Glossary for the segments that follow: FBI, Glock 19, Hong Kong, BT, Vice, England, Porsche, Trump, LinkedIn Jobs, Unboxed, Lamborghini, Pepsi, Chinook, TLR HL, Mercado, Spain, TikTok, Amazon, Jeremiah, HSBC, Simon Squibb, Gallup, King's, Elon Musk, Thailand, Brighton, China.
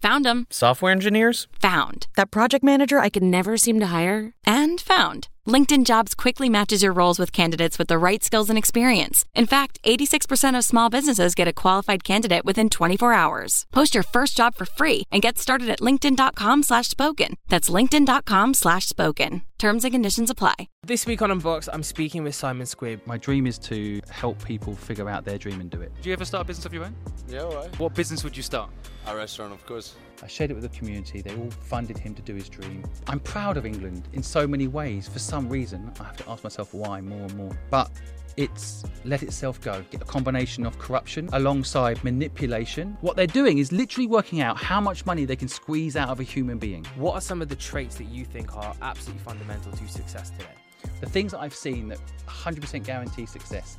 Found them. Software engineers? Found. That project manager I could never seem to hire? And found. LinkedIn Jobs quickly matches your roles with candidates with the right skills and experience. In fact, 86% of small businesses get a qualified candidate within 24 hours. Post your first job for free and get started at linkedin.com/spoken. That's linkedin.com/spoken. Terms and conditions apply. This week on Unboxed, I'm speaking with Simon Squibb. My dream is to help people figure out their dream and do it. Do you ever start a business of your own? Yeah, all right. What business would you start? A restaurant, of course. I shared it with the community. They all funded him to do his dream. I'm proud of England in so many ways. For some reason, I have to ask myself why more and more. But it's let itself go. Get a combination of corruption alongside manipulation. What they're doing is literally working out how much money they can squeeze out of a human being. What are some of the traits that you think are absolutely fundamental to success today? The things that I've seen that 100% guarantee success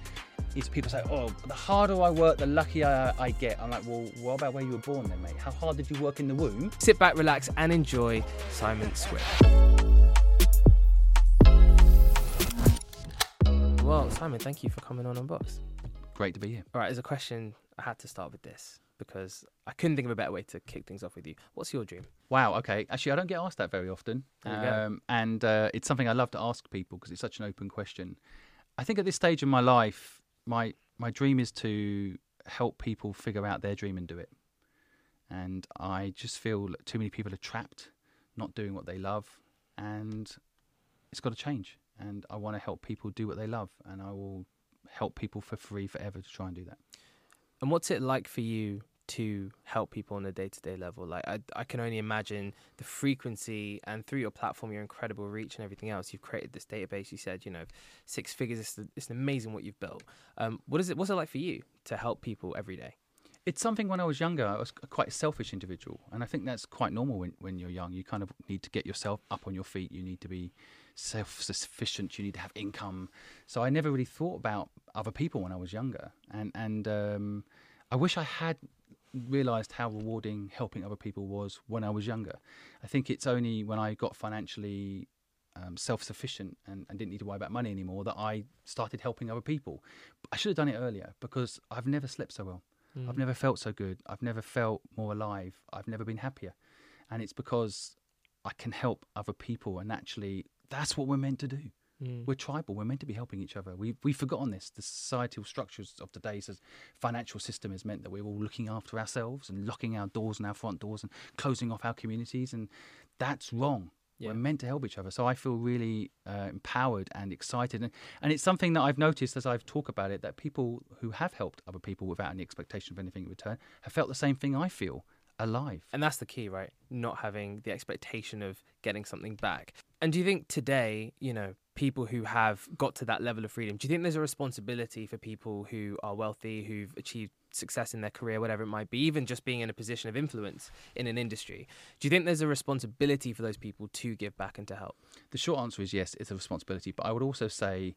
is people say, oh, the harder I work, the luckier I get. I'm like, well, what about where you were born then, mate? How hard did you work in the womb? Sit back, relax, and enjoy Simon Squibb. Well, Simon, thank you for coming on Unboxed. Great to be here. All right, there's a question. I had to start with this because I couldn't think of a better way to kick things off with you. What's your dream? Wow, okay. Actually, I don't get asked that very often. And it's something I love to ask people because it's such an open question. I think at this stage in my life, my dream is to help people figure out their dream and do it. And I just feel like too many people are trapped, not doing what they love, and it's got to change. And I want to help people do what they love, and I will help people for free forever to try and do that. And what's it like for you to help people on a day-to-day level? Like I can only imagine the frequency, and through your platform, your incredible reach and everything else, you've created this database. You said, you know, 6 figures, it's amazing what you've built. What's it like for you to help people every day? It's something when I was younger, I was quite a selfish individual. And I think that's quite normal when you're young. You kind of need to get yourself up on your feet. You need to be self-sufficient. You need to have income. So I never really thought about other people when I was younger. And I wish I had realised how rewarding helping other people was when I was younger. I think it's only when I got financially self-sufficient and didn't need to worry about money anymore that I started helping other people. I should have done it earlier because I've never slept so well. I've never felt so good. I've never felt more alive. I've never been happier. And it's because I can help other people. And actually, that's what we're meant to do. We're tribal. We're meant to be helping each other. We've forgotten this. The societal structures of today's financial system has meant that we're all looking after ourselves and locking our doors and our front doors and closing off our communities. And that's wrong. Yeah. We're meant to help each other. So I feel really empowered and excited. And it's something that I've noticed as I've talked about it, that people who have helped other people without any expectation of anything in return have felt the same thing I feel, alive. And that's the key, right? Not having the expectation of getting something back. And do you think today, you know, people who have got to that level of freedom, do you think there's a responsibility for people who are wealthy, who've achieved success in their career, whatever it might be, even just being in a position of influence in an industry? Do you think there's a responsibility for those people to give back and to help? The short answer is yes, it's a responsibility. But I would also say,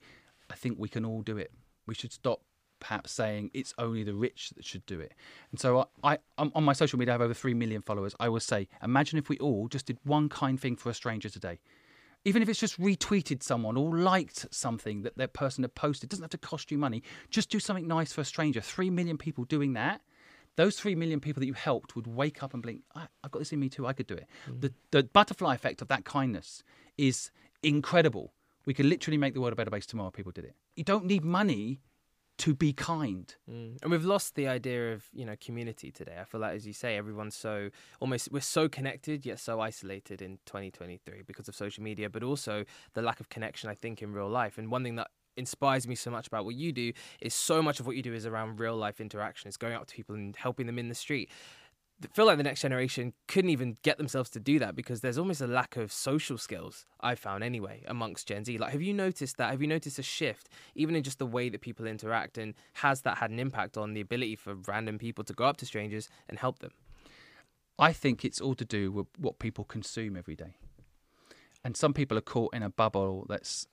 I think we can all do it. We should stop perhaps saying it's only the rich that should do it. And so I'm on my social media, I have over 3 million followers. I will say, imagine if we all just did one kind thing for a stranger today. Even if it's just retweeted someone or liked something that that person had posted, it doesn't have to cost you money. Just do something nice for a stranger. 3 million people doing that. Those 3 million people that you helped would wake up and blink, I've got this in me too, I could do it. The butterfly effect of that kindness is incredible. We could literally make the world a better place tomorrow if people did it. You don't need money to be kind. And we've lost the idea of, you know, community today. I feel like, as you say, everyone's so we're so connected yet so isolated in 2023 because of social media, but also the lack of connection, I think, in real life. And one thing that inspires me so much about what you do is so much of what you do is around real life interaction. It's going up to people and helping them in the street. I feel like the next generation couldn't even get themselves to do that because there's almost a lack of social skills, I found anyway, amongst Gen Z. Like, have you noticed that? Have you noticed a shift, even in just the way that people interact? And has that had an impact on the ability for random people to go up to strangers and help them? I think it's all to do with what people consume every day. And some people are caught in a bubble that's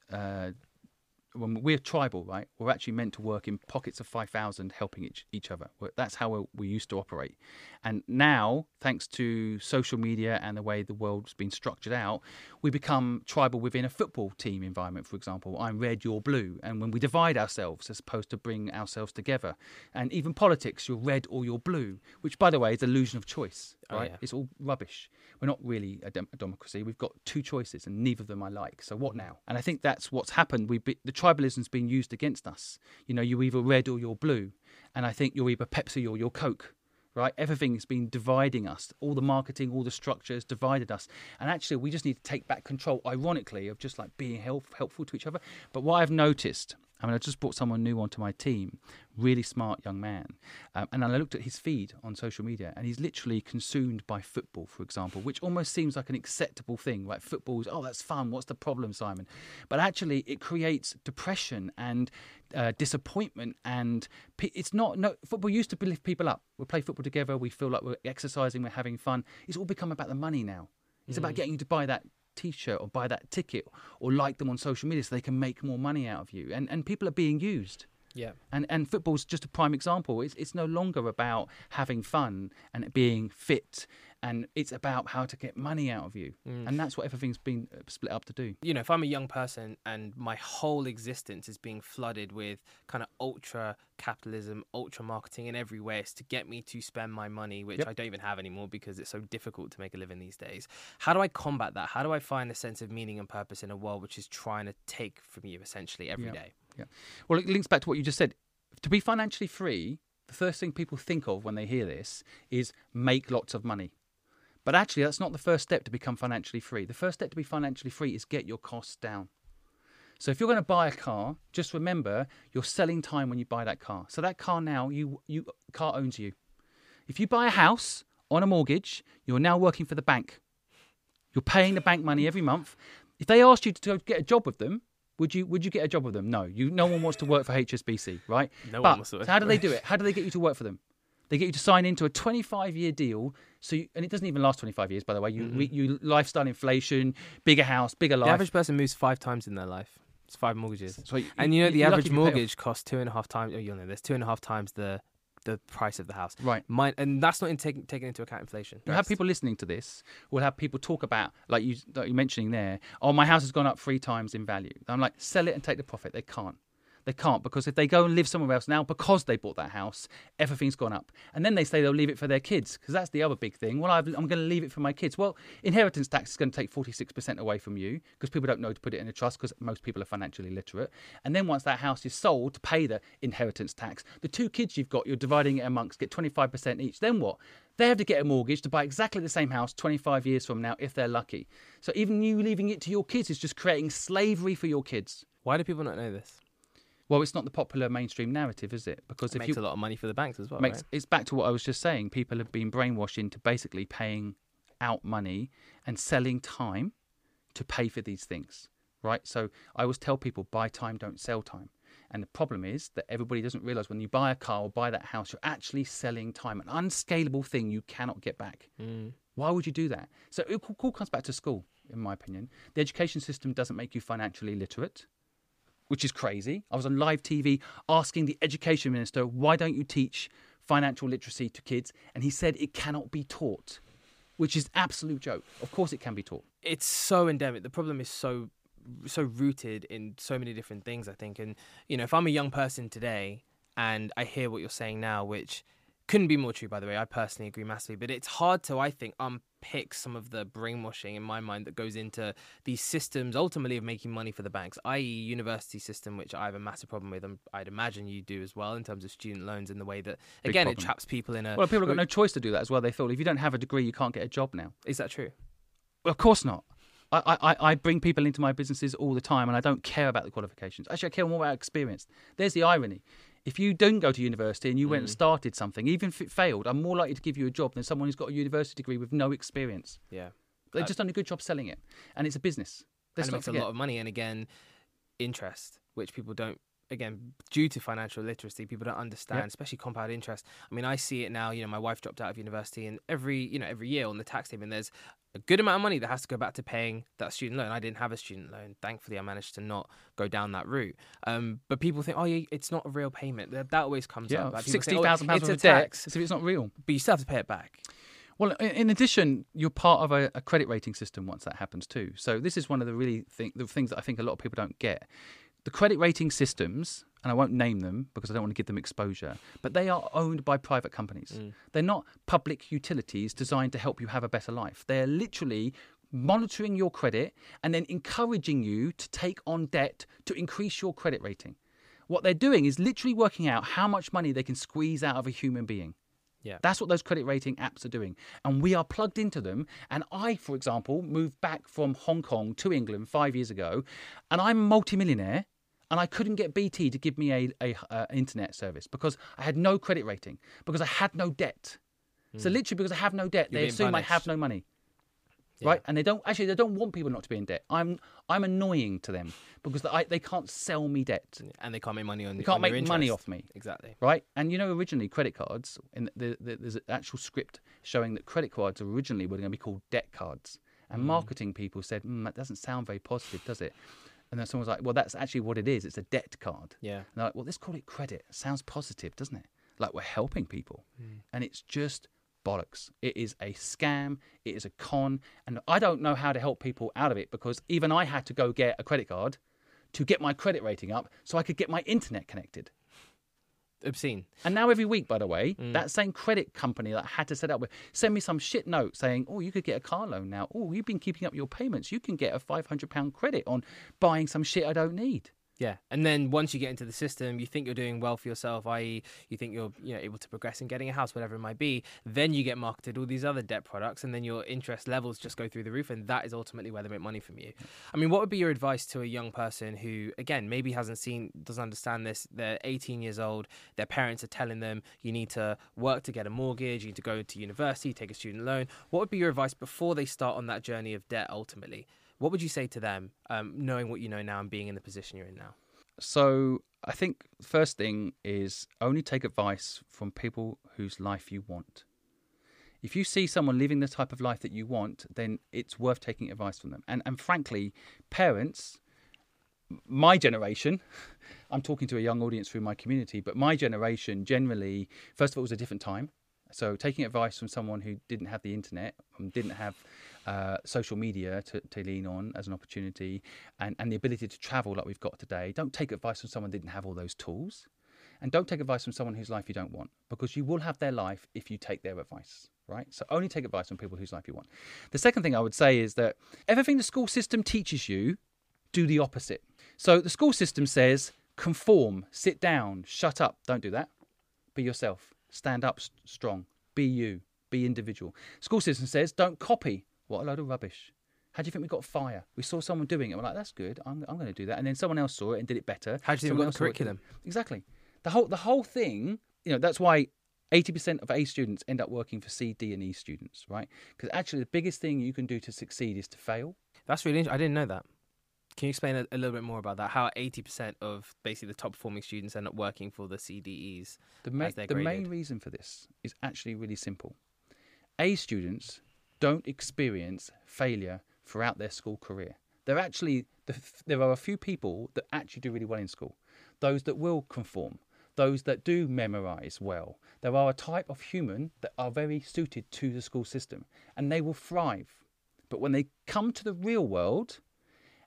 when we're tribal, right, we're actually meant to work in pockets of 5,000 helping each other. That's how we used to operate. And now, thanks to social media and the way the world's been structured out, we become tribal within a football team environment, for example. I'm red, you're blue. And when we divide ourselves as opposed to bring ourselves together. And even politics, you're red or you're blue, which, by the way, is an illusion of choice. Right? Oh, yeah. It's all rubbish. We're not really a democracy. We've got two choices and neither of them I like. So what now? And I think that's what's happened. The tribalism's been used against us. You know, you're either red or you're blue. And I think you're either Pepsi or you're Coke, right? Everything's been dividing us. All the marketing, all the structures divided us. And actually, we just need to take back control, ironically, of just like being helpful to each other. But what I've noticed, I mean, I just brought someone new onto my team, really smart young man. And I looked at his feed on social media and he's literally consumed by football, for example, which almost seems like an acceptable thing. Like football's, oh, that's fun. What's the problem, Simon? But actually, it creates depression and disappointment. And football used to lift people up. We'll play football together. We feel like we're exercising. We're having fun. It's all become about the money now. It's about getting you to buy that T-shirt or buy that ticket or like them on social media so they can make more money out of you, and people are being used. Yeah. And football's just a prime example. It's no longer about having fun and being fit, and it's about how to get money out of you. And that's what everything's been split up to do. You know, if I'm a young person and my whole existence is being flooded with kind of ultra capitalism, ultra marketing in every way, it's to get me to spend my money, which I don't even have anymore because it's so difficult to make a living these days. How do I combat that? How do I find a sense of meaning and purpose in a world which is trying to take from you essentially every day? Yeah. Well, it links back to what you just said. To be financially free, the first thing people think of when they hear this is make lots of money. But actually, that's not the first step to become financially free. The first step to be financially free is get your costs down. So if you're going to buy a car, just remember you're selling time when you buy that car. So that car now, you car owns you. If you buy a house on a mortgage, you're now working for the bank. You're paying the bank money every month. If they asked you to go get a job with them, would you get a job with them? No. No one wants to work for HSBC, right? How do they do it? How do they get you to work for them? They get you to sign into a 25-year deal, and it doesn't even last 25 years, by the way. You lifestyle inflation, bigger house, bigger life. The average person moves 5 times in their life. It's 5 mortgages. So the average mortgage costs 2.5 times. Oh, you know, there's 2.5 times the price of the house. Right. And that's not taking into account inflation. We'll have people listening to this. We'll have people talk about, like you're mentioning there, oh, my house has gone up 3 times in value. And I'm like, sell it and take the profit. They can't. They can't, because if they go and live somewhere else now, because they bought that house, everything's gone up. And then they say they'll leave it for their kids, because that's the other big thing. Well, I'm going to leave it for my kids. Well, inheritance tax is going to take 46% away from you, because people don't know to put it in a trust, because most people are financially illiterate. And then once that house is sold to pay the inheritance tax, the 2 kids you've got, you're dividing it amongst, get 25% each. Then what? They have to get a mortgage to buy exactly the same house 25 years from now, if they're lucky. So even you leaving it to your kids is just creating slavery for your kids. Why do people not know this? Well, it's not the popular mainstream narrative, is it? Because it makes a lot of money for the banks as well. Right? It's back to what I was just saying. People have been brainwashed into basically paying out money and selling time to pay for these things, right? So I always tell people, buy time, don't sell time. And the problem is that everybody doesn't realise when you buy a car or buy that house, you're actually selling time, an unscalable thing you cannot get back. Why would you do that? So it all comes back to school, in my opinion. The education system doesn't make you financially literate, which is crazy. I was on live TV asking the education minister, why don't you teach financial literacy to kids? And he said it cannot be taught, which is absolute joke. Of course it can be taught. It's so endemic. The problem is so rooted in so many different things, I think. And, you know, if I'm a young person today and I hear what you're saying now, which couldn't be more true, by the way. I personally agree massively. But it's hard to, I think, unpick some of the brainwashing in my mind that goes into these systems ultimately of making money for the banks, i.e. university system, which I have a massive problem with. I'd imagine you do as well in terms of student loans and the way that, again, it traps people in a... Well, people have got no choice to do that as well. They thought, if you don't have a degree, you can't get a job now. Is that true? Well, of course not. I bring people into my businesses all the time and I don't care about the qualifications. Actually, I care more about experience. There's the irony. If you don't go to university and you went and started something, even if it failed, I'm more likely to give you a job than someone who's got a university degree with no experience. Yeah. They've just done a good job selling it. And it's a business. And it makes a lot of money. And again, interest, which people don't, again, due to financial literacy, people don't understand, especially compound interest. I mean, I see it now, you know, my wife dropped out of university and every year on the tax statement, there's a good amount of money that has to go back to paying that student loan. I didn't have a student loan. Thankfully, I managed to not go down that route. But people think, oh, yeah, it's not a real payment. That always comes up. Like, £60,000 worth of debt. So it's not real. But you still have to pay it back. Well, in addition, you're part of a credit rating system once that happens too. So this is one of the things that I think a lot of people don't get. The credit rating systems, and I won't name them because I don't want to give them exposure, but they are owned by private companies. Mm. They're not public utilities designed to help you have a better life. They're literally monitoring your credit and then encouraging you to take on debt to increase your credit rating. What they're doing is literally working out how much money they can squeeze out of a human being. Yeah. That's what those credit rating apps are doing. And we are plugged into them. And I, for example, moved back from Hong Kong to England 5 years ago, and I'm a multimillionaire, and I couldn't get BT to give me an internet service because I had no credit rating, because I had no debt. Mm. So literally because I have no debt, they assume punished. I have no money. Yeah. Right? And they don't want people not to be in debt. I'm annoying to them because they can't sell me debt, and they can't make money on. They can't make money off me. Exactly. Right. And you know, originally credit cards, and there's an actual script showing that credit cards originally were going to be called debt cards. And marketing people said, that doesn't sound very positive, does it? And then someone was like, well, that's actually what it is. It's a debt card. Yeah. And they're like, well, let's call it credit. Sounds positive, doesn't it? Like we're helping people, and it's just. Bollocks. It is a scam. It is a con. And I don't know how to help people out of it because even I had to go get a credit card to get my credit rating up so I could get my internet connected. Obscene. And now every week, by the way, that same credit company that I had to set up with send me some shit note saying, oh, you could get a car loan now. Oh, you've been keeping up your payments. You can get a £500 credit on buying some shit I don't need. Yeah, and then once you get into the system, you think you're doing well for yourself, i.e. you think you're able to progress in getting a house, whatever it might be. Then you get marketed all these other debt products, and then your interest levels just go through the roof, and that is ultimately where they make money from you. I mean, what would be your advice to a young person who, again, maybe doesn't understand this, they're 18 years old, their parents are telling them you need to work to get a mortgage, you need to go to university, take a student loan. What would be your advice before they start on that journey of debt ultimately? What would you say to them, knowing what you know now and being in the position you're in now? So I think the first thing is only take advice from people whose life you want. If you see someone living the type of life that you want, then it's worth taking advice from them. And frankly, parents, my generation, I'm talking to a young audience through my community, but my generation generally, first of all, it was a different time. So taking advice from someone who didn't have the internet and didn't have social media to lean on as an opportunity and the ability to travel like we've got today, don't take advice from someone who didn't have all those tools. And don't take advice from someone whose life you don't want, because you will have their life if you take their advice, right? So only take advice from people whose life you want. The second thing I would say is that everything the school system teaches you, do the opposite. So the school system says, conform, sit down, shut up. Don't do that. Be yourself. Stand up strong. Be you. Be individual. School system says, don't copy. What a load of rubbish. How do you think we got fire? We saw someone doing it. We're like, that's good. I'm going to do that. And then someone else saw it and did it better. How do you think we got the curriculum? Exactly. The whole thing, that's why 80% of A students end up working for C, D and E students, right? Because actually the biggest thing you can do to succeed is to fail. That's really interesting. I didn't know that. Can you explain a little bit more about that? How 80% of basically the top-performing students end up working for the CDEs as they're graded? The main reason for this is actually really simple. A students don't experience failure throughout their school career. There are a few people that actually do really well in school. Those that will conform, those that do memorise well. There are a type of human that are very suited to the school system, and they will thrive. But when they come to the real world,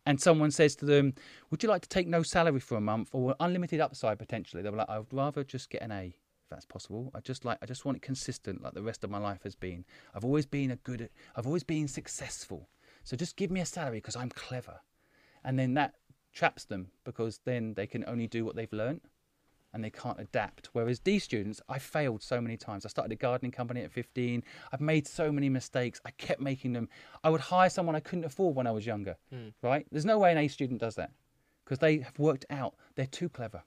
and someone says to them, would you like to take no salary for a month or unlimited upside potentially? They're like, I'd rather just get an A if that's possible. I just want it consistent like the rest of my life has been. I've always been successful. So just give me a salary because I'm clever. And then that traps them because then they can only do what they've learned and they can't adapt. Whereas D students, I failed so many times. I started a gardening company at 15. I've made so many mistakes. I kept making them. I would hire someone I couldn't afford when I was younger, right? There's no way an A student does that because they have worked out they're too clever,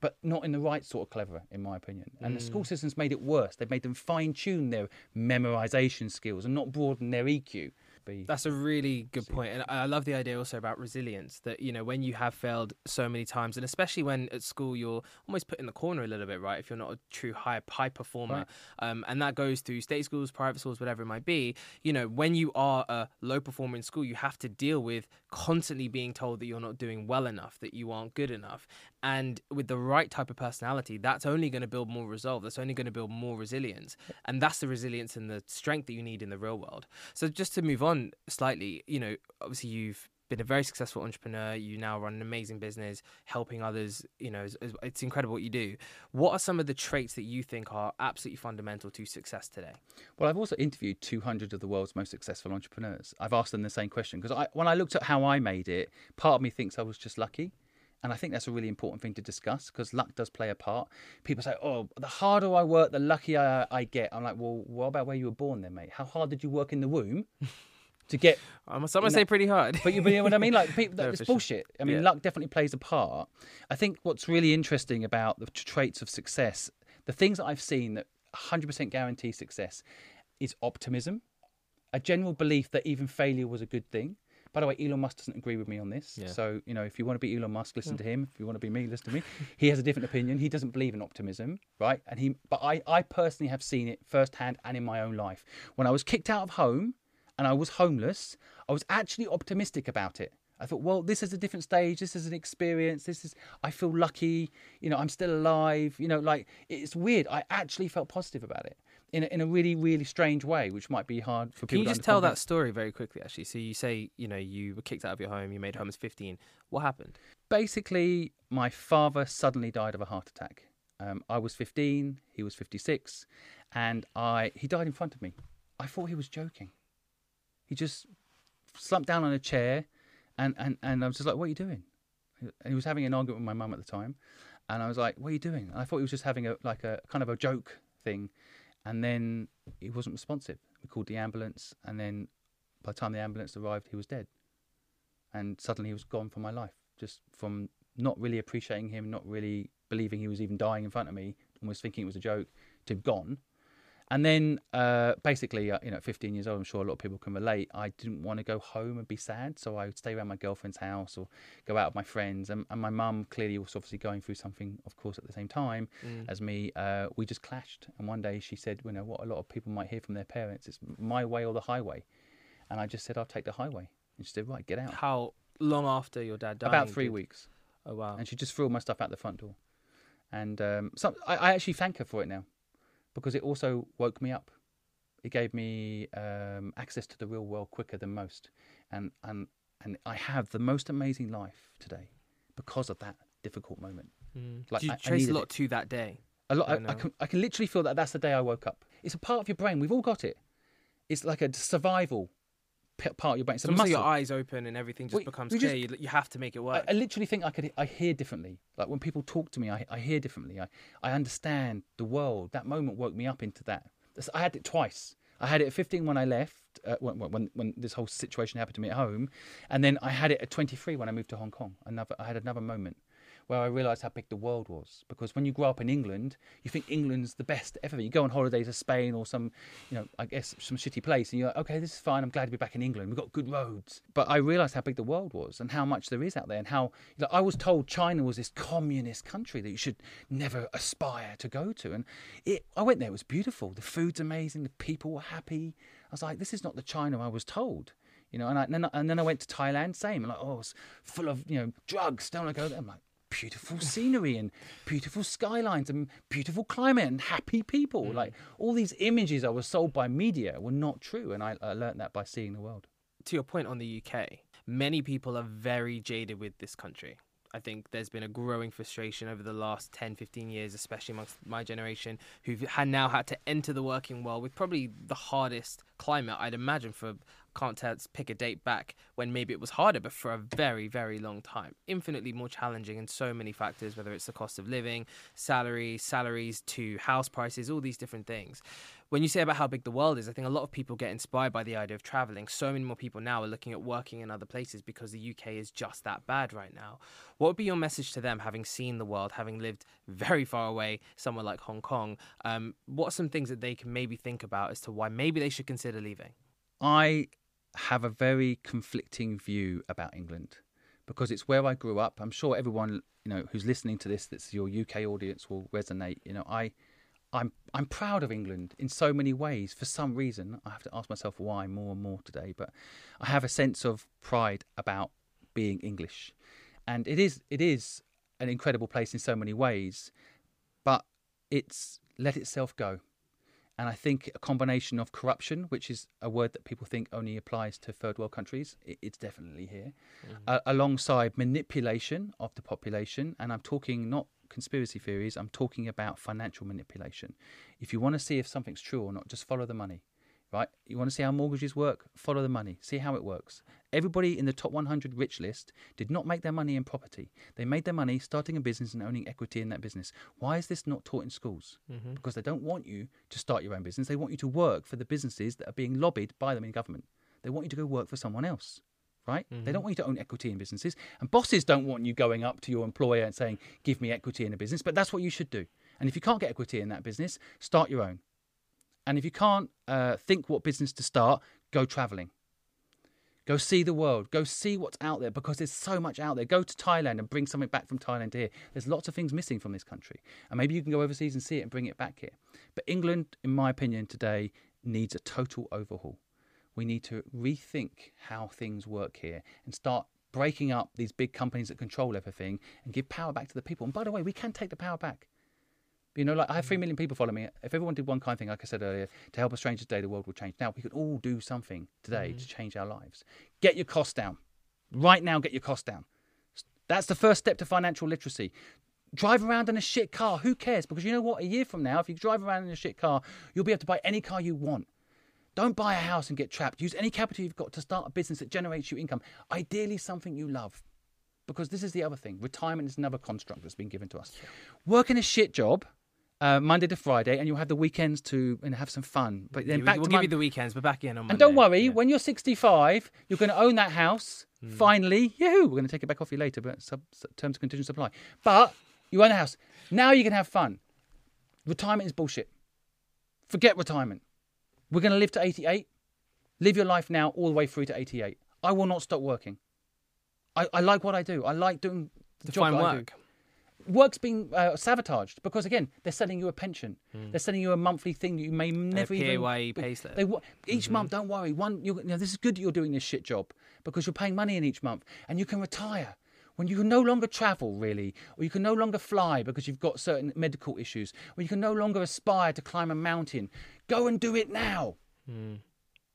but not in the right sort of clever, in my opinion. And the school system's made it worse. They've made them fine-tune their memorization skills and not broaden their EQ. to be. That's a really good point. And I love the idea also about resilience, that, you know, when you have failed so many times, and especially when at school you're almost put in the corner a little bit, right, if you're not a true high performer, right. And that goes through state schools, private schools, whatever it might be. You know, when you are a low performer in school, you have to deal with constantly being told that you're not doing well enough, that you aren't good enough. And with the right type of personality, that's only going to build more resolve. That's only going to build more resilience. And that's the resilience and the strength that you need in the real world. So just to move on slightly, you know, obviously you've been a very successful entrepreneur. You now run an amazing business, helping others. You know, it's incredible what you do. What are some of the traits that you think are absolutely fundamental to success today? Well, I've also interviewed 200 of the world's most successful entrepreneurs. I've asked them the same question, because when I looked at how I made it, part of me thinks I was just lucky. And I think that's a really important thing to discuss, because luck does play a part. People say, oh, the harder I work, the luckier I get. I'm like, well, what about where you were born then, mate? How hard did you work in the womb to get... Some would say pretty hard. But you know what I mean? Like, people, it's bullshit. I mean, luck definitely plays a part. I think what's really interesting about the traits of success, the things that I've seen that 100% guarantee success, is optimism, a general belief that even failure was a good thing. By the way, Elon Musk doesn't agree with me on this. Yeah. So, you know, if you want to be Elon Musk, listen to him. If you want to be me, listen to me. He has a different opinion. He doesn't believe in optimism, right? And I personally have seen it firsthand and in my own life. When I was kicked out of home and I was homeless, I was actually optimistic about it. I thought, well, this is a different stage. This is an experience. I feel lucky. You know, I'm still alive. You know, like, it's weird. I actually felt positive about it. In a really, really strange way, which might be hard for people to understand. Can you just tell that story very quickly, actually? So you say, you know, you were kicked out of your home, you made home as 15. What happened? Basically, my father suddenly died of a heart attack. I was 15, he was 56, and he died in front of me. I thought he was joking. He just slumped down on a chair, and I was just like, what are you doing? And he was having an argument with my mum at the time, and I was like, what are you doing? And I thought he was just having a kind of a joke thing. And then he wasn't responsive. We called the ambulance, and then by the time the ambulance arrived, he was dead. And suddenly he was gone from my life, just from not really appreciating him, not really believing he was even dying in front of me, almost thinking it was a joke, to gone. And then basically, you know, at 15 years old, I'm sure a lot of people can relate, I didn't want to go home and be sad, so I would stay around my girlfriend's house or go out with my friends. And my mum clearly was obviously going through something, of course, at the same time as me. We just clashed. And one day she said, you know, what a lot of people might hear from their parents, it's my way or the highway. And I just said, I'll take the highway. And she said, right, get out. How long after your dad died? About 3 weeks. Oh, wow. And she just threw all my stuff out the front door. And I actually thank her for it now, because it also woke me up. It gave me access to the real world quicker than most. And I have the most amazing life today because of that difficult moment. Like, do you trace a lot to that day? A lot. I can literally feel that that's the day I woke up. It's a part of your brain. We've all got it. It's like a survival part of your brain. It's a muscle. Your eyes open and everything just becomes clear. You have to make it work. I literally think I hear differently. Like, when people talk to me, I hear differently. I understand the world. That moment woke me up into that. I had it twice. I had it at 15 when I left, when this whole situation happened to me at home, and then I had it at 23 when I moved to Hong Kong. I had another moment where I realised how big the world was. Because when you grow up in England, you think England's the best ever. You go on holiday to Spain or some, you know, I guess some shitty place, and you're like, okay, this is fine. I'm glad to be back in England. We've got good roads. But I realised how big the world was and how much there is out there, and how, you know, I was told China was this communist country that you should never aspire to go to. And I went there. It was beautiful. The food's amazing. The people were happy. I was like, this is not the China I was told. You know, and then I went to Thailand, same. I'm like, oh, it's full of, you know, drugs. Don't want to go there. I'm like, beautiful scenery and beautiful skylines and beautiful climate and happy people. Like, all these images I was sold by media were not true, and I learned that by seeing the world. To your point on the UK, many people are very jaded with this country. I think there's been a growing frustration over the last 10, 15 years, especially amongst my generation, who've now had to enter the working world with probably the hardest climate, I'd imagine, pick a date back when maybe it was harder, but for a very, very long time. Infinitely more challenging in so many factors, whether it's the cost of living, salaries to house prices, all these different things. When you say about how big the world is, I think a lot of people get inspired by the idea of traveling. So many more people now are looking at working in other places because the UK is just that bad right now. What would be your message to them, having seen the world, having lived very far away, somewhere like Hong Kong? What are some things that they can maybe think about as to why maybe they should consider leaving? I have a very conflicting view about England, because it's where I grew up. I'm sure everyone, you know, who's listening to this, that's your UK audience, will resonate. You know, I'm proud of England in so many ways. For some reason, I have to ask myself why more and more today, but I have a sense of pride about being English. And it is an incredible place in so many ways, but it's let itself go. And I think a combination of corruption, which is a word that people think only applies to third world countries, it's definitely here, alongside manipulation of the population. And I'm talking not conspiracy theories, I'm talking about financial manipulation. If you want to see if something's true or not, just follow the money, right? You want to see how mortgages work? Follow the money, see how it works. Everybody in the top 100 rich list did not make their money in property. They made their money starting a business and owning equity in that business. Why is this not taught in schools? Mm-hmm. Because they don't want you to start your own business. They want you to work for the businesses that are being lobbied by them in government. They want you to go work for someone else, right? Mm-hmm. They don't want you to own equity in businesses. And bosses don't want you going up to your employer and saying, give me equity in a business, but that's what you should do. And if you can't get equity in that business, start your own. And if you can't think what business to start, go traveling. Go see the world. Go see what's out there, because there's so much out there. Go to Thailand and bring something back from Thailand to here. There's lots of things missing from this country. And maybe you can go overseas and see it and bring it back here. But England, in my opinion, today needs a total overhaul. We need to rethink how things work here and start breaking up these big companies that control everything and give power back to the people. And by the way, we can take the power back. You know, like I have 3 million people follow me. If everyone did one kind thing, like I said earlier, to help a stranger's day, the world will change. Now, we can all do something today to change our lives. Get your costs down. Right now, get your costs down. That's the first step to financial literacy. Drive around in a shit car. Who cares? Because you know what? A year from now, if you drive around in a shit car, you'll be able to buy any car you want. Don't buy a house and get trapped. Use any capital you've got to start a business that generates you income. Ideally, something you love. Because this is the other thing. Retirement is another construct that's been given to us. Work in a shit job. Monday to Friday, and you'll have the weekends to and have some fun. But then we'll give you the weekends, but back in on Monday. And don't worry, when you're 65, you're going to own that house. Finally, yahoo! We're going to take it back off you later, but terms and conditions apply. But you own the house. Now you can have fun. Retirement is bullshit. Forget retirement. We're going to live to 88. Live your life now all the way through to 88. I will not stop working. I like what I do. I like doing the job that I do. Work's been sabotaged because, again, they're selling you a pension. They're selling you a monthly thing that you may never even... PAYE payslip. Each month, don't worry. This is good that you're doing this shit job because you're paying money in each month and you can retire when you can no longer travel, really, or you can no longer fly because you've got certain medical issues, or you can no longer aspire to climb a mountain. Go and do it now.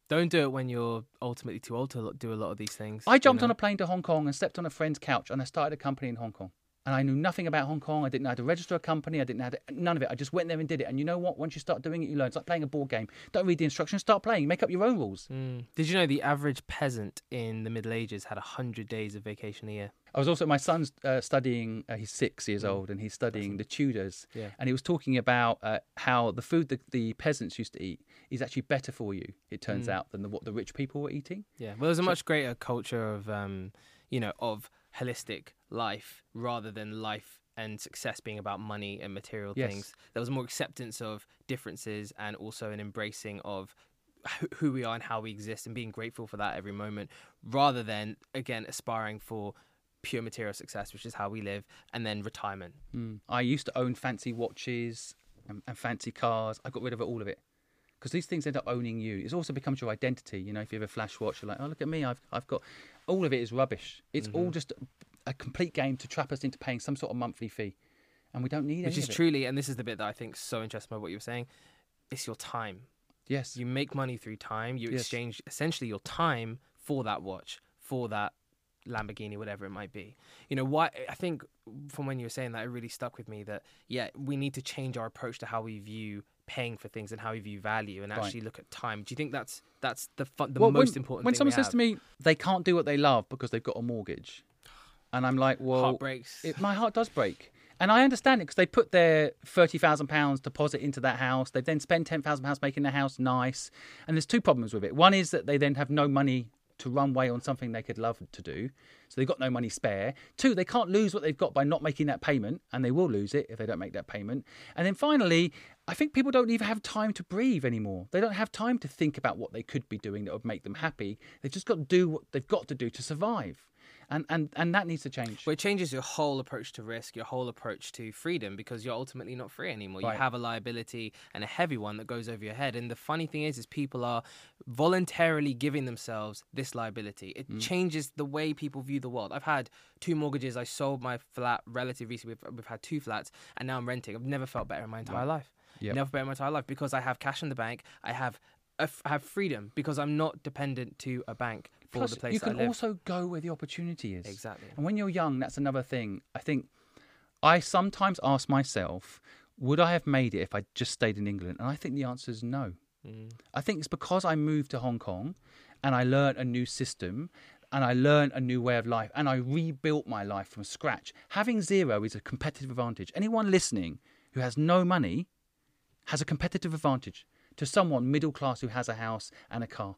Don't do it when you're ultimately too old to do a lot of these things. I jumped on a plane to Hong Kong and slept on a friend's couch and I started a company in Hong Kong. And I knew nothing about Hong Kong. I didn't know how to register a company. I didn't know how to... None of it. I just went there and did it. And you know what? Once you start doing it, you learn. It's like playing a board game. Don't read the instructions. Start playing. Make up your own rules. Did you know the average peasant in the Middle Ages had 100 days of vacation a year? I was also... My son's studying... he's 6 years old and he's studying the Tudors. Yeah. And he was talking about how the food that the peasants used to eat is actually better for you, it turns out, than what the rich people were eating. Yeah. Well, there's a much greater culture of, of holistic life rather than life and success being about money and material things. There was more acceptance of differences and also an embracing of who we are and how we exist and being grateful for that every moment rather than, again, aspiring for pure material success, which is how we live, and then retirement. I used to own fancy watches and fancy cars. I got rid of all of it. Because these things end up owning you. It also becomes your identity. You know, if you have a flash watch, you're like, oh, look at me, I've got... All of it is rubbish. It's all just a complete game to trap us into paying some sort of monthly fee. And we don't need any of it. Which is truly, and this is the bit that I think is so interesting about what you were saying, it's your time. Yes. You make money through time. You exchange essentially your time for that watch, for that Lamborghini, whatever it might be. You know, why? I think from when you were saying that, it really stuck with me that, we need to change our approach to how we view paying for things and how you view value and actually look at time. Do you think that's the most important thing? When someone says to me they can't do what they love because they've got a mortgage, and I'm like, well, heart breaks. My heart does break. And I understand it because they put their £30,000 deposit into that house. They then spend £10,000 making the house nice. And there's two problems with it. One is that they then have no money to run away on something they could love to do. So they've got no money spare. Two, they can't lose what they've got by not making that payment, and they will lose it if they don't make that payment. And then finally, I think people don't even have time to breathe anymore. They don't have time to think about what they could be doing that would make them happy. They've just got to do what they've got to do to survive. And that needs to change. Well, it changes your whole approach to risk, your whole approach to freedom, because you're ultimately not free anymore. Right. You have a liability, and a heavy one, that goes over your head. And the funny thing is people are voluntarily giving themselves this liability. It changes the way people view the world. I've had 2 mortgages. I sold my flat relatively recently. We've had 2 flats, and now I'm renting. I've never felt better in my entire life. Yep. Never better in my entire life, because I have cash in the bank. I have freedom because I'm not dependent to a bank. Plus, the place you can also go where the opportunity is. Exactly. And when you're young, that's another thing. I think I sometimes ask myself, would I have made it if I just stayed in England? And I think the answer is no. I think it's because I moved to Hong Kong and I learned a new system and I learned a new way of life and I rebuilt my life from scratch. Having zero is a competitive advantage. Anyone listening who has no money has a competitive advantage to someone middle class who has a house and a car.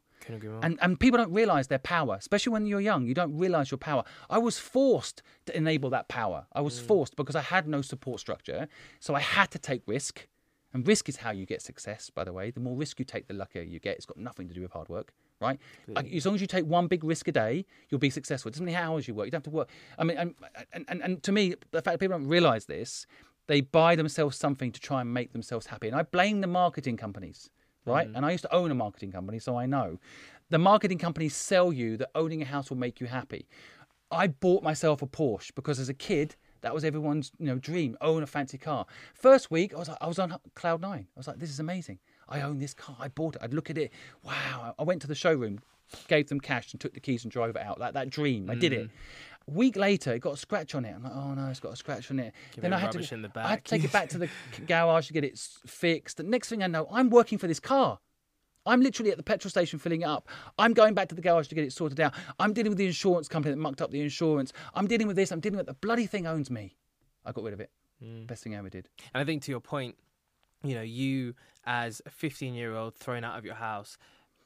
And people don't realise their power, especially when you're young. You don't realise your power. I was forced to enable that power. I was forced because I had no support structure. So I had to take risk. And risk is how you get success, by the way. The more risk you take, the luckier you get. It's got nothing to do with hard work, right? Like, as long as you take one big risk a day, you'll be successful. It doesn't matter how hours you work. You don't have to work. I mean, and to me, the fact that people don't realise this, they buy themselves something to try and make themselves happy. And I blame the marketing companies. Right? And I used to own a marketing company, so I know. The marketing companies sell you that owning a house will make you happy. I bought myself a Porsche because as a kid, that was everyone's dream, own a fancy car. First week, I was on cloud 9. I was like, this is amazing. I own this car. I bought it. I'd look at it. Wow. I went to the showroom, gave them cash and took the keys and drove it out. Like that dream. I did it. A week later, it got a scratch on it. I'm like, oh no, it's got a scratch on it. Then I had to take it back to the garage to get it fixed. The next thing I know, I'm working for this car. I'm literally at the petrol station filling it up. I'm going back to the garage to get it sorted out. I'm dealing with the insurance company that mucked up the insurance. I'm dealing with this. I'm dealing with the bloody thing owns me. I got rid of it. Best thing I ever did. And I think to your point, you as a 15-year-old thrown out of your house,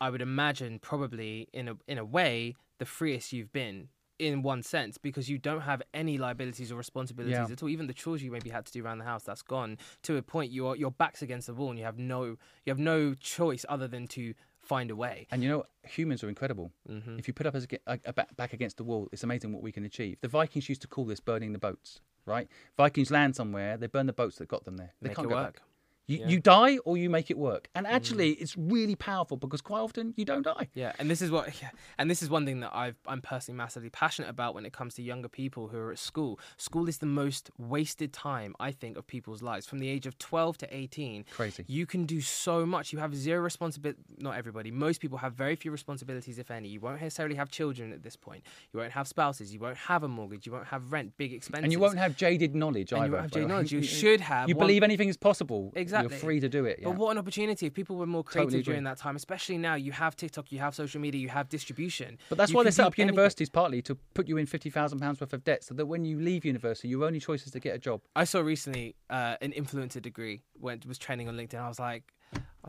I would imagine probably in a way the freest you've been. In one sense, because you don't have any liabilities or responsibilities at all. Even the chores you maybe had to do around the house, that's gone. To a point, your back's against the wall, and you have no choice other than to find a way. And humans are incredible. If you put up a back against the wall, it's amazing what we can achieve. The Vikings used to call this burning the boats, right? Vikings land somewhere, they burn the boats that got them there. They can't go back. You die or you make it work. And actually, it's really powerful because quite often you don't die. Yeah, and this is one thing that I'm personally massively passionate about when it comes to younger people who are at school. School is the most wasted time, I think, of people's lives. From the age of 12 to 18. Crazy. You can do so much. You have zero responsibility. Not everybody. Most people have very few responsibilities, if any. You won't necessarily have children at this point. You won't have spouses. You won't have a mortgage. You won't have rent, big expenses. And you won't have jaded knowledge either. You should have. You believe anything is possible. Exactly. You're free to do it. Yeah. But what an opportunity. If people were more creative during that time, especially now, you have TikTok, you have social media, you have distribution. But that's why they set up universities partly to put you in £50,000 worth of debt so that when you leave university, your only choice is to get a job. I saw recently an influencer degree was trending on LinkedIn. I was like,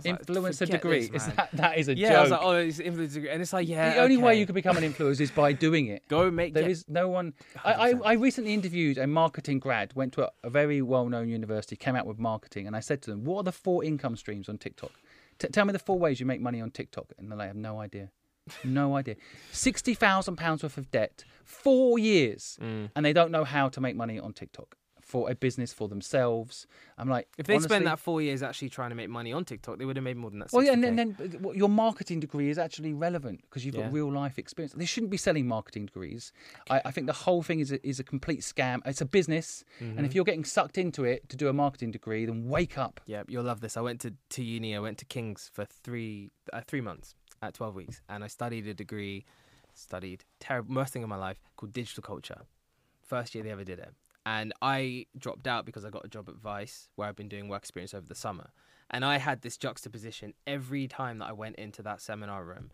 influencer degree? That is a joke. Yeah, I was like, oh, it's an influencer degree. And it's like, yeah. The only way you can become an influencer is by doing it. There is no one. I recently interviewed a marketing grad, went to a very well-known university, came out with marketing, and I said to them, what are the 4 income streams on TikTok? Tell me the 4 ways you make money on TikTok. And they're like, I have no idea. No idea. £60,000 worth of debt, 4 years, and they don't know how to make money on TikTok. For a business for themselves. I'm like, if they spend that 4 years actually trying to make money on TikTok, they would have made more than that. Well, yeah, and then your marketing degree is actually relevant because you've got real life experience. They shouldn't be selling marketing degrees. I think the whole thing is a complete scam. It's a business, and if you're getting sucked into it to do a marketing degree, then wake up. Yeah, you'll love this. I went to uni. I went to King's for three months at 12 weeks, and I studied a degree, terrible, worst thing of my life, called digital culture. First year they ever did it. And I dropped out because I got a job at Vice where I've been doing work experience over the summer. And I had this juxtaposition every time that I went into that seminar room.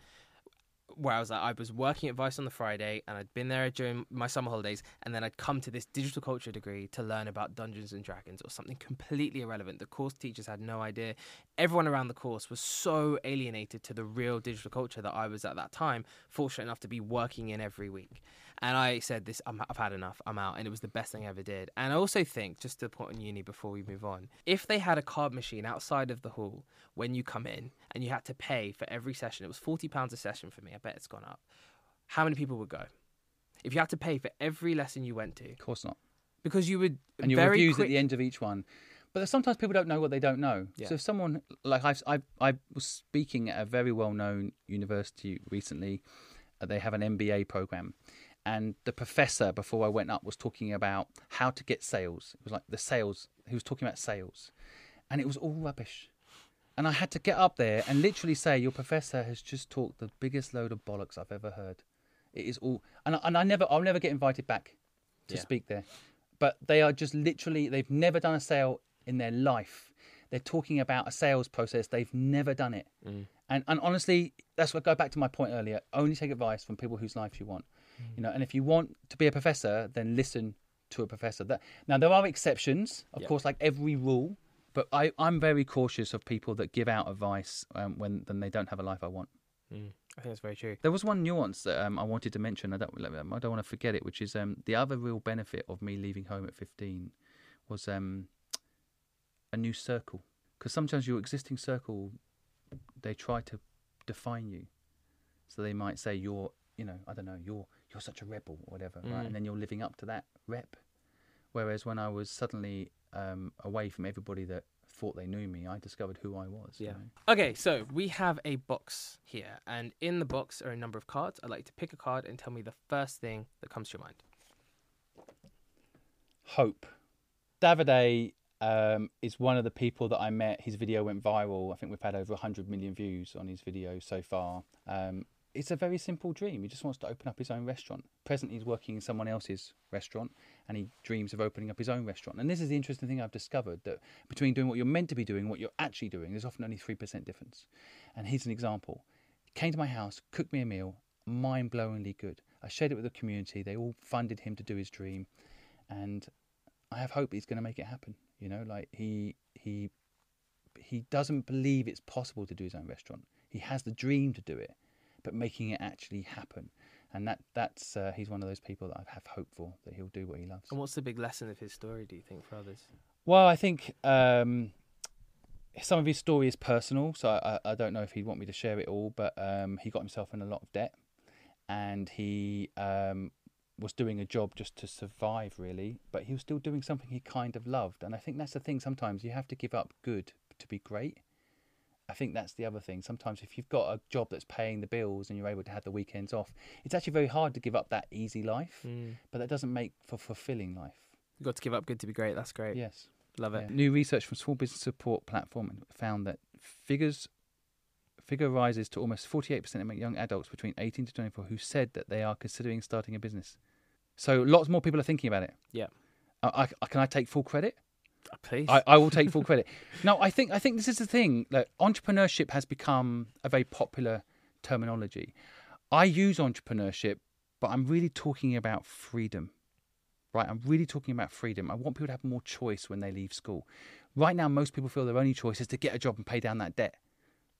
where I was like, I was working at Vice on the Friday, and I'd been there during my summer holidays, and then I'd come to this digital culture degree to learn about Dungeons and Dragons or something completely irrelevant. The course teachers had no idea. Everyone around the course was so alienated to the real digital culture that I was at that time fortunate enough to be working in every week. And I said, "This, I've had enough, I'm out." And it was the best thing I ever did. And I also think, just to the point on uni before we move on, if they had a card machine outside of the hall when you come in and you had to pay for every session, it was £40 a session for me, I bet it's gone up. How many people would go? If you had to pay for every lesson you went to? Of course not. Because you would and your reviews at the end of each one. But sometimes people don't know what they don't know. Yeah. So if someone, like I was speaking at a very well-known university recently, they have an MBA program. And the professor, before I went up, was talking about how to get sales. It was like the sales. He was talking about sales. And it was all rubbish. And I had to get up there and literally say, your professor has just talked the biggest load of bollocks I've ever heard. It is all... I'll never get invited back to speak there. But they are just literally... They've never done a sale in their life. They're talking about a sales process. They've never done it. Mm. And honestly, that's what... Go back to my point earlier. Only take advice from people whose life you want. You know, and if you want to be a professor, then listen to a professor. Now, there are exceptions, of course, like every rule. But I'm very cautious of people that give out advice when they don't have a life I want. Mm. I think that's very true. There was one nuance that I wanted to mention. I don't want to forget it, which is the other real benefit of me leaving home at 15 was a new circle. Because sometimes your existing circle, they try to define you. So they might say you're such a rebel or whatever, right? And then you're living up to that rep. Whereas when I was suddenly away from everybody that thought they knew me, I discovered who I was. Yeah. You know? Okay, so we have a box here, and in the box are a number of cards. I'd like you to pick a card and tell me the first thing that comes to your mind. Hope. Davide is one of the people that I met. His video went viral. I think we've had over 100 million views on his video so far. It's a very simple dream. He just wants to open up his own restaurant. Presently, he's working in someone else's restaurant, and he dreams of opening up his own restaurant. And this is the interesting thing I've discovered, that between doing what you're meant to be doing and what you're actually doing, there's often only 3% difference. And here's an example. He came to my house, cooked me a meal, mind-blowingly good. I shared it with the community. They all funded him to do his dream. And I have hope he's going to make it happen. You know, like he doesn't believe it's possible to do his own restaurant. He has the dream to do it, but making it actually happen. And that's he's one of those people that I have hope for, that he'll do what he loves. And what's the big lesson of his story, do you think, for others? Well, I think some of his story is personal, so I don't know if he'd want me to share it all, but he got himself in a lot of debt, and he was doing a job just to survive, really, but he was still doing something he kind of loved. And I think that's the thing, sometimes you have to give up good to be great. I think that's the other thing. Sometimes if you've got a job that's paying the bills and you're able to have the weekends off, it's actually very hard to give up that easy life, but that doesn't make for fulfilling life. You've got to give up good to be great. That's great. Yes. Love it. Yeah. New research from Small Business Support Platform found that figure rises to almost 48% among young adults between 18 to 24 who said that they are considering starting a business. So lots more people are thinking about it. Yeah. Can I take full credit? Please. I will take full credit. No, I think this is the thing. Like, entrepreneurship has become a very popular terminology. I use entrepreneurship, but I'm really talking about freedom, right? I'm really talking about freedom. I want people to have more choice when they leave school. Right now, most people feel their only choice is to get a job and pay down that debt,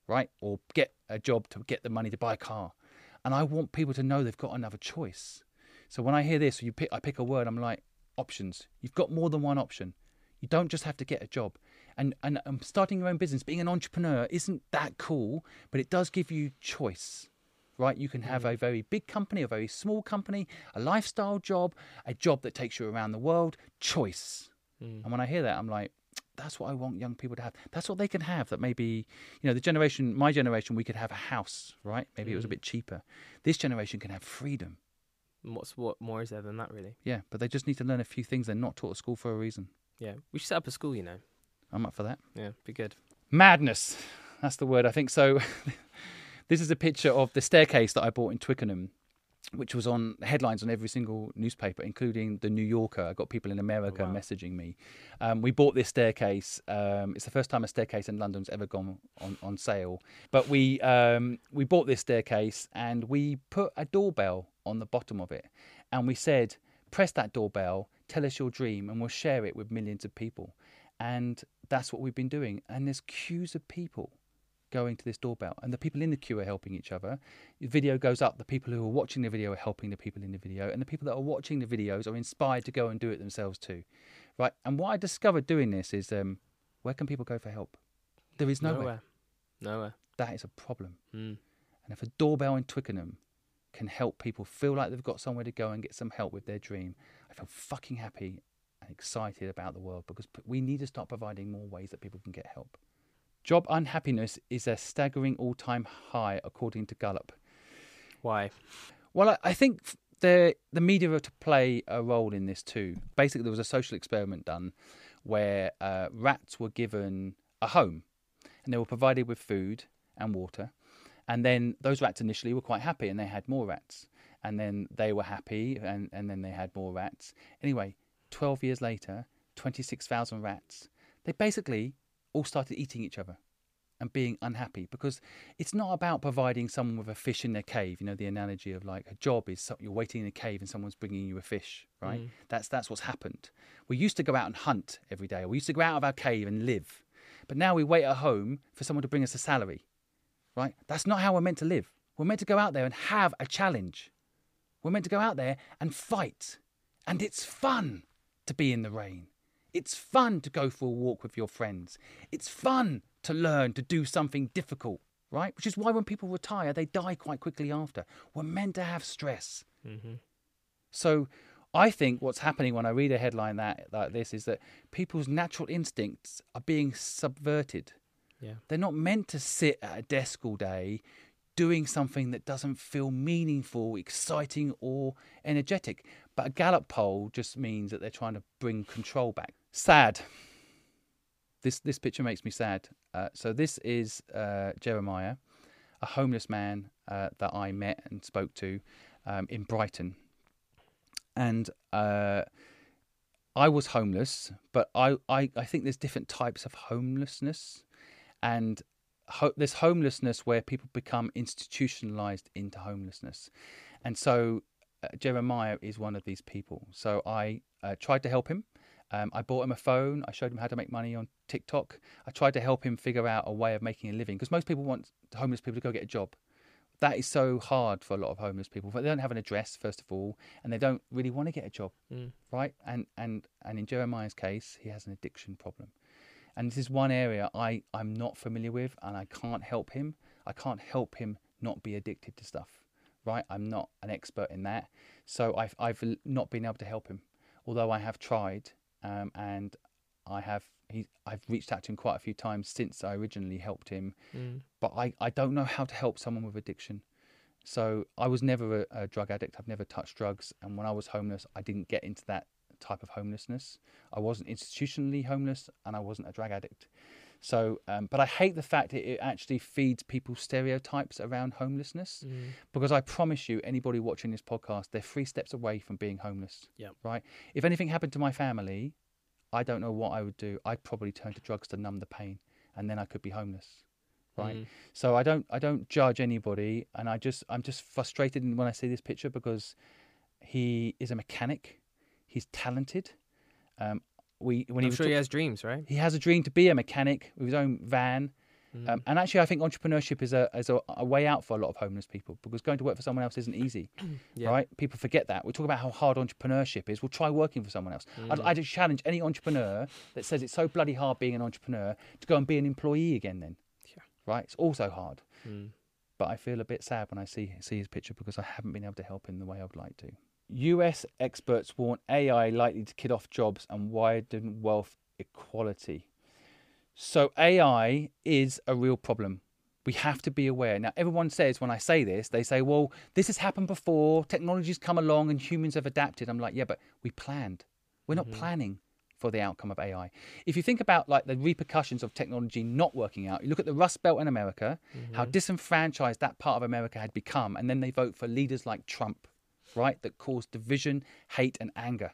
right? Or get a job to get the money to buy a car. And I want people to know they've got another choice. So when I hear this, I pick a word, I'm like, options. You've got more than one option. You don't just have to get a job. And starting your own business, being an entrepreneur, isn't that cool, but it does give you choice, right? You can have a very big company, a very small company, a lifestyle job, a job that takes you around the world, choice. Mm. And when I hear that, I'm like, that's what I want young people to have. That's what they can have that maybe, you know, my generation, we could have a house, right? Maybe it was a bit cheaper. This generation can have freedom. What more is there than that, really? Yeah, but they just need to learn a few things they're not taught at school for a reason. Yeah, we should set up a school, you know. I'm up for that. Yeah, be good. Madness. That's the word, I think. So this is a picture of the staircase that I bought in Twickenham. which was on headlines on every single newspaper, including The New Yorker. I got people in America messaging me. We bought this staircase. It's the first time a staircase in London's ever gone on sale. But we bought this staircase and we put a doorbell on the bottom of it. And we said, press that doorbell, tell us your dream, and we'll share it with millions of people. And that's what we've been doing. And there's queues of people going to this doorbell, and the people in the queue are helping each other. The video goes up, the people who are watching the video are helping the people in the video, and the people that are watching the videos are inspired to go and do it themselves too, right? And what I discovered doing this is, where can people go for help? There is nowhere. That is a problem. And if a doorbell in Twickenham can help people feel like they've got somewhere to go and get some help with their dream, I feel fucking happy and excited about the world, because we need to start providing more ways that people can get help. Job unhappiness is a staggering all-time high, according to Gallup. Why? Well, I think the media are to play a role in this too. Basically, there was a social experiment done where rats were given a home, and they were provided with food and water. And then those rats initially were quite happy, and they had more rats. And then they were happy, and then they had more rats. Anyway, 12 years later, 26,000 rats. They basically all started eating each other and being unhappy, because it's not about providing someone with a fish in their cave. You know, the analogy of like a job is you're waiting in a cave and someone's bringing you a fish, right? That's what's happened. We used to go out and hunt every day. We used to go out of our cave and live. But now we wait at home for someone to bring us a salary, right? That's not how we're meant to live. We're meant to go out there and have a challenge. We're meant to go out there and fight. And it's fun to be in the rain. It's fun to go for a walk with your friends. It's fun to learn to do something difficult, right? Which is why when people retire, they die quite quickly after. We're meant to have stress. So I think what's happening when I read a headline like this is that people's natural instincts are being subverted. Yeah. They're not meant to sit at a desk all day doing something that doesn't feel meaningful, exciting or energetic. But a Gallup poll just means that they're trying to bring control back. Sad. This picture makes me sad. So this is Jeremiah, a homeless man that I met and spoke to in Brighton. And I was homeless, but I think there's different types of homelessness. And there's homelessness where people become institutionalized into homelessness. And so Jeremiah is one of these people. So I tried to help him. I bought him a phone. I showed him how to make money on TikTok. I tried to help him figure out a way of making a living, because most people want homeless people to go get a job. That is so hard for a lot of homeless people. But they don't have an address, first of all, and they don't really want to get a job, right? And in Jeremiah's case, he has an addiction problem. And this is one area I'm not familiar with, and I can't help him. I can't help him not be addicted to stuff, right? I'm not an expert in that. So I've not been able to help him, although I have tried. And I've reached out to him quite a few times since I originally helped him. But I don't know how to help someone with addiction. So I was never a drug addict. I've never touched drugs. And when I was homeless, I didn't get into that type of homelessness. I wasn't institutionally homeless, and I wasn't a drug addict. So, but I hate the fact that it actually feeds people's stereotypes around homelessness, because I promise you, anybody watching this podcast, they're 3 steps away from being homeless. Right? If anything happened to my family, I don't know what I would do. I'd probably turn to drugs to numb the pain, and then I could be homeless. Right? So I don't judge anybody, and I'm just frustrated when I see this picture, because he is a mechanic. He's talented. He has dreams, right? He has a dream to be a mechanic with his own van. And actually, I think entrepreneurship is a way out for a lot of homeless people, because going to work for someone else isn't easy, right? People forget that. We talk about how hard entrepreneurship is. We'll try working for someone else. I'd challenge any entrepreneur that says it's so bloody hard being an entrepreneur to go and be an employee again then, right? It's also hard. But I feel a bit sad when I see his picture, because I haven't been able to help him the way I would like to. US experts warn AI likely to kill off jobs and widen wealth equality. So AI is a real problem. We have to be aware. Now, everyone says when I say this, they say, well, this has happened before. Technology's come along and humans have adapted. I'm like, yeah, but we planned. We're not planning for the outcome of AI. If you think about like the repercussions of technology not working out, you look at the Rust Belt in America, mm-hmm. how disenfranchised that part of America had become, and then they vote for leaders like Trump, right, that caused division, hate, and anger.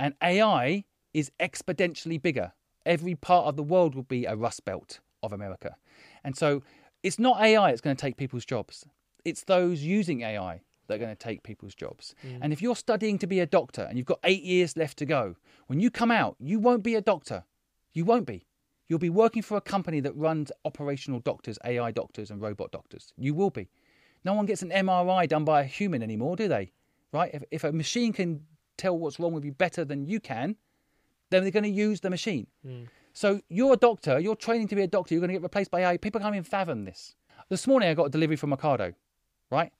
And AI is exponentially bigger. Every part of the world will be a Rust Belt of America. And so it's not AI that's going to take people's jobs. It's those using AI that are going to take people's jobs. Mm. And if you're studying to be a doctor and you've got 8 years left to go, when you come out, you won't be a doctor. You won't be. You'll be working for a company that runs operational doctors, AI doctors and robot doctors. You will be. No one gets an MRI done by a human anymore, do they? Right? If a machine can tell what's wrong with you better than you can, then they're going to use the machine. Mm. So you're a doctor, you're training to be a doctor, you're going to get replaced by AI. People can't even fathom this. This morning I got a delivery from Mercado, right?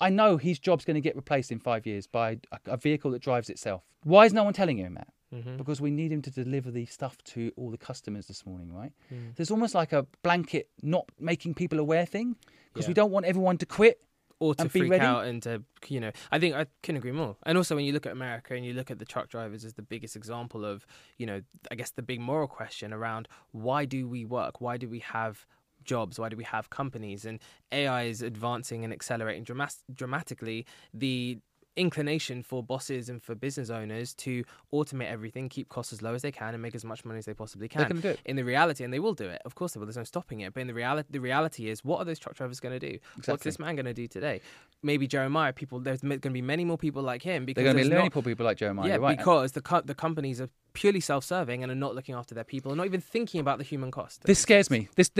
I know his job's going to get replaced in 5 years by a vehicle that drives itself. Why is no one telling him that? Mm-hmm. Because we need him to deliver the stuff to all the customers this morning, right? Mm. There's almost like a blanket not making people aware thing because we don't want everyone to quit. Or to freak out and to, you know, I think I couldn't agree more. And also when you look at America and you look at the truck drivers as the biggest example of, you know, I guess the big moral question around why do we work? Why do we have jobs? Why do we have companies? And AI is advancing and accelerating dramatically. The inclination for bosses and for business owners to automate everything, keep costs as low as they can and make as much money as they possibly can. They can do it. In the reality, and they will do it. Of course they will. There's no stopping it. But in the reality is, what are those truck drivers going to do? Exactly. What's this man going to do today? Maybe Jeremiah, people, there's going to be many more people like him. Because there's going to be many more people like Jeremiah. Yeah, right. Because the companies are purely self-serving and are not looking after their people and not even thinking about the human cost. This scares me. This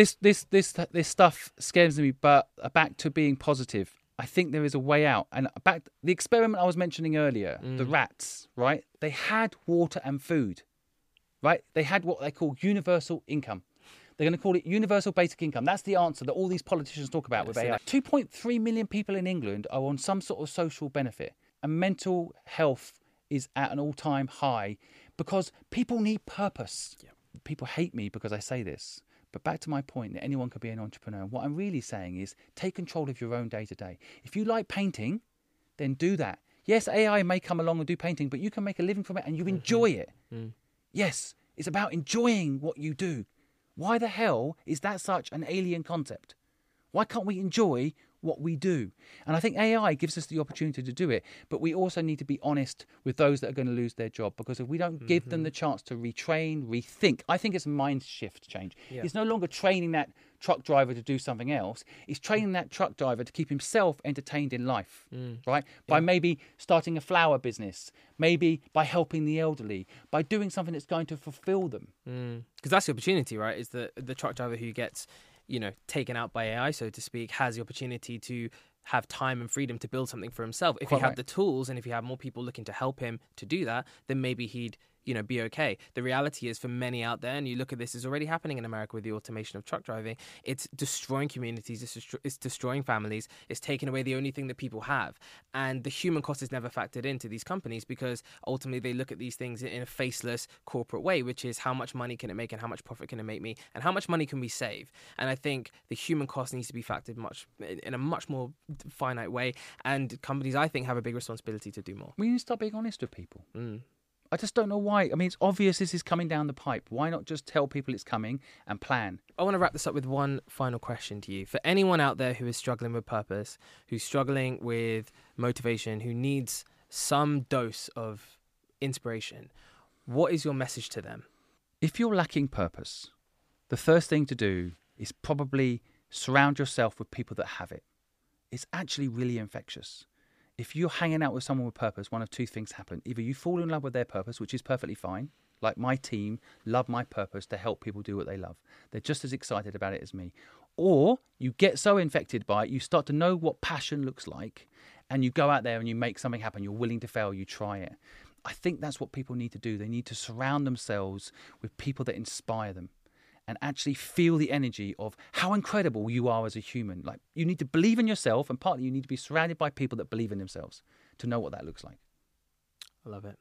stuff scares me, but back to being positive. I think there is a way out. And back the experiment I was mentioning earlier, the rats, right? They had water and food, right? They had what they call universal income. They're going to call it universal basic income. That's the answer that all these politicians talk about with AI. 2.3 million people in England are on some sort of social benefit. And mental health is at an all-time high because people need purpose. Yep. People hate me because I say this. But back to my point that anyone could be an entrepreneur. What I'm really saying is take control of your own day-to-day. If you like painting, then do that. Yes, AI may come along and do painting, but you can make a living from it and you enjoy it. Mm. Yes, it's about enjoying what you do. Why the hell is that such an alien concept? Why can't we enjoy what we do? And I think AI gives us the opportunity to do it, but we also need to be honest with those that are going to lose their job, because if we don't give them the chance to retrain, rethink, I think it's a mind shift change. Yeah. It's no longer training that truck driver to do something else. It's training that truck driver to keep himself entertained in life, right? By maybe starting a flower business, maybe by helping the elderly, by doing something that's going to fulfill them. Because that's the opportunity, right? Is the truck driver who gets, you know, taken out by AI, so to speak, has the opportunity to have time and freedom to build something for himself. If he had the tools and if he had more people looking to help him to do that, then maybe he'd, you know, be okay. The reality is for many out there, and you look at this, is already happening in America with the automation of truck driving. It's destroying communities, it's destroying families, it's taking away the only thing that people have. And the human cost is never factored into these companies because ultimately they look at these things in a faceless corporate way, which is how much money can it make and how much profit can it make me and how much money can we save? And I think the human cost needs to be factored much in a much more finite way. And companies, I think, have a big responsibility to do more. We need to start being honest with people. I just don't know why. I mean, it's obvious this is coming down the pipe. Why not just tell people it's coming and plan? I want to wrap this up with one final question to you. For anyone out there who is struggling with purpose, who's struggling with motivation, who needs some dose of inspiration, what is your message to them? If you're lacking purpose, the first thing to do is probably surround yourself with people that have it. It's actually really infectious. If you're hanging out with someone with purpose, one of two things happen. Either you fall in love with their purpose, which is perfectly fine. Like my team, love my purpose to help people do what they love. They're just as excited about it as me. Or you get so infected by it, you start to know what passion looks like and you go out there and you make something happen. You're willing to fail, you try it. I think that's what people need to do. They need to surround themselves with people that inspire them and actually feel the energy of how incredible you are as a human. Like, you need to believe in yourself, and partly you need to be surrounded by people that believe in themselves to know what that looks like. I love it.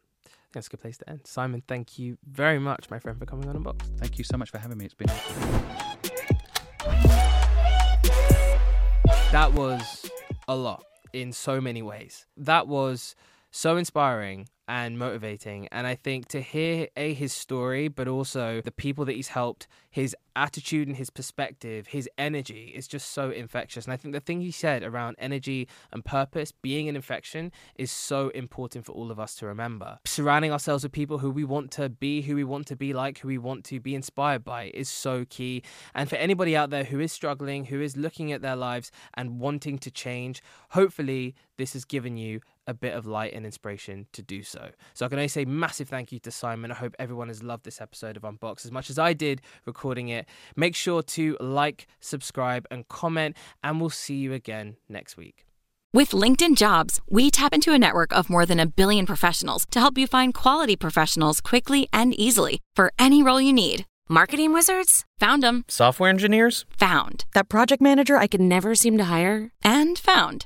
That's a good place to end. Simon, thank you very much, my friend, for coming on Unboxed. Thank you so much for having me. It's been That was a lot in so many ways. That was so inspiring. and motivating. And I think to hear, A, his story, but also the people that he's helped, his attitude and his perspective, his energy is just so infectious. And I think the thing he said around energy and purpose being an infection is so important for all of us to remember. Surrounding ourselves with people who we want to be, who we want to be like, who we want to be inspired by is so key. And for anybody out there who is struggling, who is looking at their lives and wanting to change, hopefully this has given you a bit of light and inspiration to do so. So I can only say massive thank you to Simon. I hope everyone has loved this episode of Unboxed as much as I did recording it. Make sure to like, subscribe, and comment, and we'll see you again next week. With LinkedIn Jobs, we tap into a network of more than 1 billion professionals to help you find quality professionals quickly and easily for any role you need. Marketing wizards? Found them. Software engineers? Found. That project manager I could never seem to hire? And found.